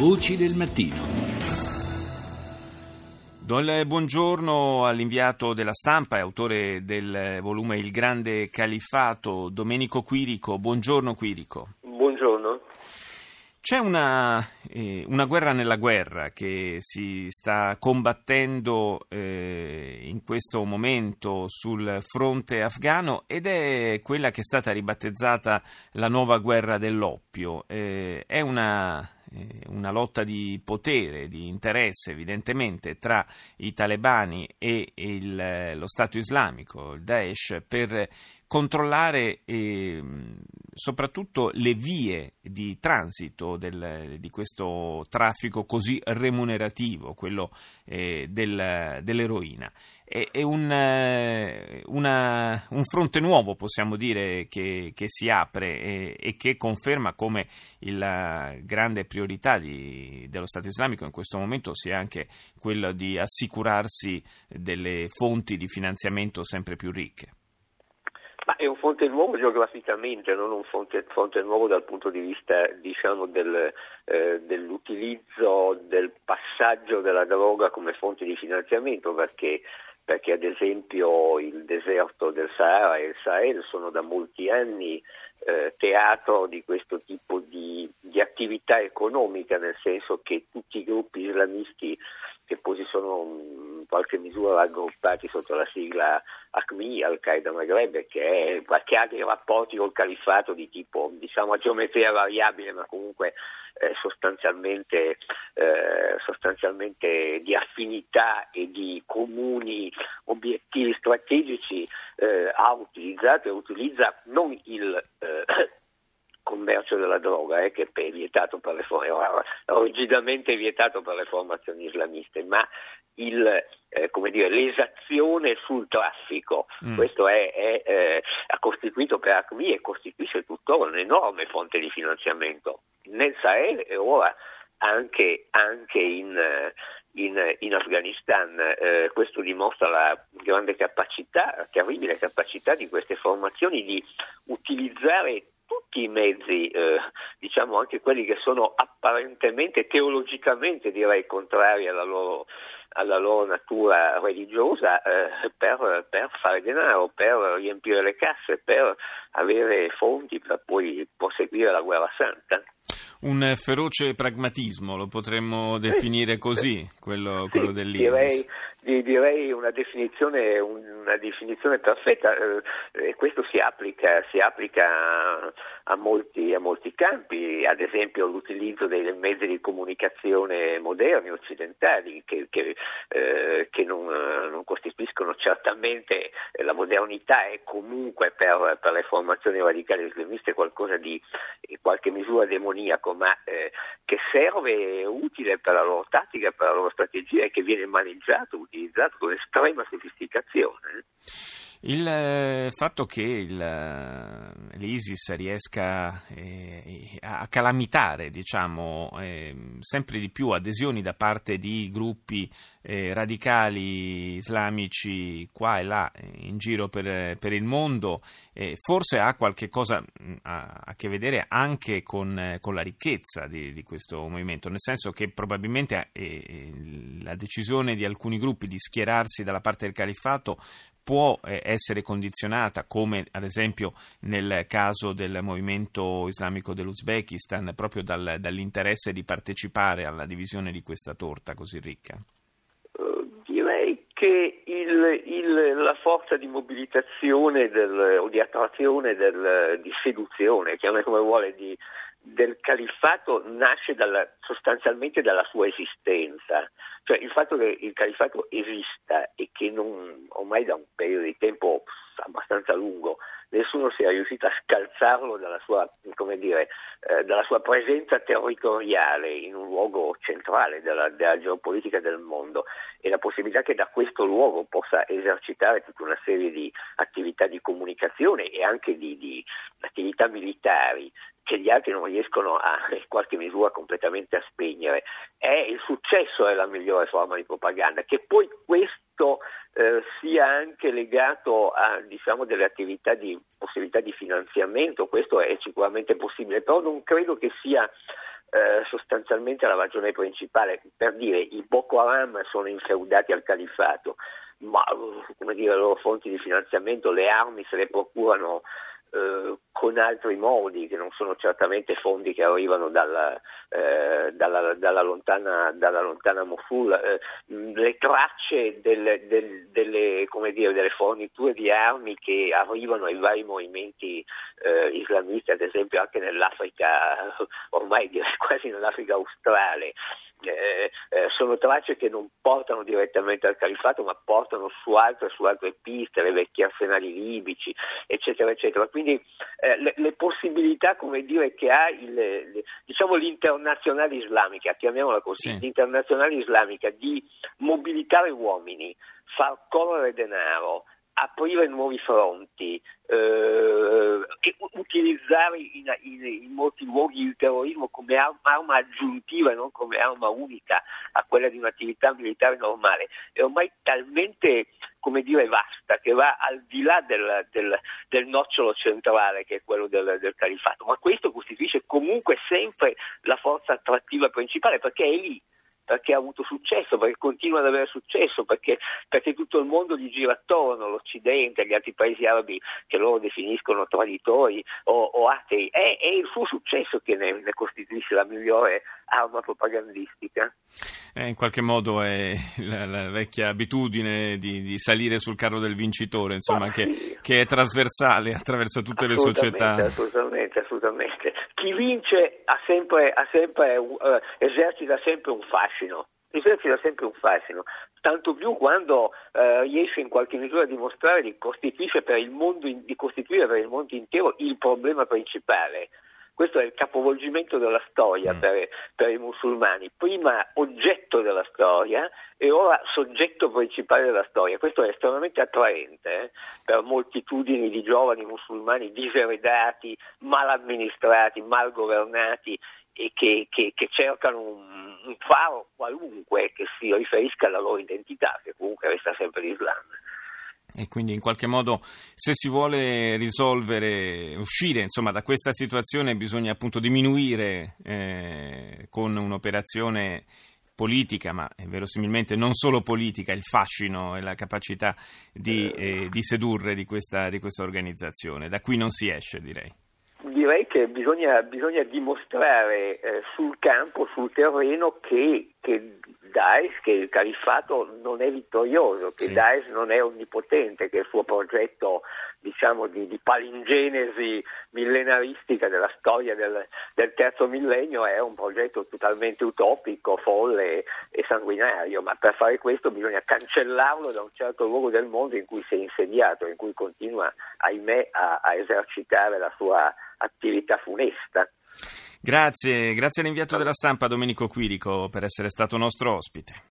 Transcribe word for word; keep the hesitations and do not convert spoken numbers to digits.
Voci del mattino. Do il buongiorno all'inviato della stampa e autore del volume Il Grande Califato, Domenico Quirico. Buongiorno Quirico. Buongiorno. C'è una, eh, una guerra nella guerra che si sta combattendo eh, in questo momento sul fronte afghano ed è quella che è stata ribattezzata la nuova guerra dell'oppio. Eh, è una... una lotta di potere, di interesse evidentemente tra i talebani e il, lo Stato islamico, il Daesh, per controllare eh, soprattutto le vie di transito del, di questo traffico così remunerativo, quello eh, del, dell'eroina. È, è un, una, un fronte nuovo, possiamo dire, che, che si apre e, e che conferma come la grande priorità di, dello Stato islamico in questo momento sia anche quella di assicurarsi delle fonti di finanziamento sempre più ricche. Ma è un fonte nuovo geograficamente, non un fonte, fonte nuovo dal punto di vista, diciamo, del, eh, dell'utilizzo, del passaggio della droga come fonte di finanziamento, perché, perché ad esempio il deserto del Sahara e il Sahel sono da molti anni eh, teatro di questo tipo di, di attività economica, nel senso che tutti i gruppi islamisti che poi si sono in qualche misura raggruppati sotto la sigla A C M I, al-Qaeda Maghreb, che, che ha dei rapporti col califato di tipo, diciamo, a geometria variabile, ma comunque eh, sostanzialmente, eh, sostanzialmente di affinità e di comuni obiettivi strategici, eh, ha utilizzato e utilizza non il eh, commercio della droga, eh, che è vietato per le for- rigidamente vietato per le formazioni islamiste, ma il eh, come dire l'esazione sul traffico. Mm. Questo è, è eh, ha costituito per A C M I e costituisce tuttora un'enorme fonte di finanziamento nel Sahel e ora anche, anche in eh, In, in Afghanistan. Eh, questo dimostra la grande capacità, la terribile capacità di queste formazioni di utilizzare tutti i mezzi, eh, diciamo anche quelli che sono apparentemente, teologicamente direi, contrari alla loro, alla loro natura religiosa, eh, per, per fare denaro, per riempire le casse, per avere fondi per poi proseguire la guerra santa. Un feroce pragmatismo, lo potremmo definire così, quello, sì, quello dell'Isis. Direi, direi una definizione, una definizione perfetta, e questo si applica, si applica a molti, a molti campi, ad esempio l'utilizzo dei mezzi di comunicazione moderni, occidentali, che, che, eh, che non, non costituiscono certamente, la modernità è comunque per, per le formazioni radicali islamiste qualcosa di, qualche misura demoniaco, ma eh, che serve, è utile per la loro tattica, per la loro strategia e che viene maneggiato, utilizzato con estrema sofisticazione. Il eh, fatto che il, l'Isis riesca eh, a calamitare, diciamo, eh, sempre di più adesioni da parte di gruppi eh, radicali islamici qua e là in giro per, per il mondo, eh, forse ha qualche cosa a, a che vedere anche con, con la ricchezza di, di questo movimento, nel senso che probabilmente eh, la decisione di alcuni gruppi di schierarsi dalla parte del califato può essere condizionata, come ad esempio nel caso del movimento islamico dell'Uzbekistan, proprio dal, dall'interesse di partecipare alla divisione di questa torta così ricca? Uh, direi che il, il, la forza di mobilitazione del, o di attrazione, del, di seduzione, chiamare come vuole, di, del califato nasce dalla, sostanzialmente dalla sua esistenza. Cioè il fatto che il califato esista e che non, ormai da un periodo di tempo abbastanza lungo, nessuno sia riuscito a scalzarlo dalla sua, come dire, eh, dalla sua presenza territoriale in un luogo centrale della, della geopolitica del mondo, e la possibilità che da questo luogo possa esercitare tutta una serie di attività di comunicazione e anche di, di attività militari che gli altri non riescono a, in qualche misura, completamente a spegnere. È il successo è la migliore forma di propaganda, che poi questo eh, sia anche legato a, diciamo, delle attività di possibilità di finanziamento, questo è sicuramente possibile, però non credo che sia eh, sostanzialmente la ragione principale. Per dire, i Boko Haram sono infeudati al califato, ma come dire, le loro fonti di finanziamento, le armi, se le procurano eh, con altri modi, che non sono certamente fondi che arrivano dalla, eh, dalla, dalla lontana, dalla lontana Mosul. Eh, le tracce del, del, delle, come dire, delle forniture di armi che arrivano ai vari movimenti eh, islamisti, ad esempio anche nell'Africa, ormai direi quasi nell'Africa australe, Eh, eh, sono tracce che non portano direttamente al califato, ma portano su altre, su altre piste, le vecchie arsenali libici, eccetera, eccetera. Quindi eh, le, le possibilità, come dire, che ha il, le, diciamo l'internazionale islamica, chiamiamola così, sì. l'internazionale islamica di mobilitare uomini, far correre denaro, aprire nuovi fronti, eh, e utilizzare in, in, in molti luoghi il terrorismo come arma, arma aggiuntiva, non come arma unica a quella di un'attività militare normale, è ormai talmente, come dire, vasta, che va al di là del, del, del nocciolo centrale che è quello del, del califato, ma questo costituisce comunque sempre la forza attrattiva principale, perché è lì, perché ha avuto successo, perché continua ad avere successo, perché, perché tutto il mondo gli gira attorno, l'Occidente, gli altri paesi arabi che loro definiscono traditori o, o atei. È, è il suo successo che ne, ne costituisce la migliore arma propagandistica. Eh, in qualche modo è la, la vecchia abitudine di, di salire sul carro del vincitore, insomma, ah, che, sì. che è trasversale, attraverso tutte le società. Assolutamente, assolutamente. Chi vince ha sempre, ha sempre, uh, esercita sempre un fascino, esercita sempre un fascino, tanto più quando uh, riesce in qualche misura a dimostrare di costituire per il mondo, di costituire per il mondo intero il problema principale. Questo è il capovolgimento della storia mm. per, per i musulmani, prima oggetto della storia e ora soggetto principale della storia. Questo è estremamente attraente eh, per moltitudini di giovani musulmani diseredati, mal amministrati, mal governati e che, che, che cercano un, un faro qualunque che si riferisca alla loro identità, che comunque resta sempre l'Islam. E quindi in qualche modo, se si vuole risolvere, uscire insomma da questa situazione, bisogna appunto diminuire eh, con un'operazione politica, ma verosimilmente non solo politica, il fascino e la capacità di, eh, di sedurre di questa, di questa organizzazione. Da qui non si esce, direi. Direi che bisogna, bisogna dimostrare eh, sul campo, sul terreno, che, che Daesh, che il califato non è vittorioso, che sì. Daesh non è onnipotente, che il suo progetto, diciamo, di, di palingenesi millenaristica della storia del, del terzo millennio è un progetto totalmente utopico, folle e sanguinario, ma per fare questo bisogna cancellarlo da un certo luogo del mondo in cui si è insediato, in cui continua, ahimè, a, a esercitare la sua attività funesta. Grazie, grazie all'inviato della stampa Domenico Quirico per essere stato nostro ospite.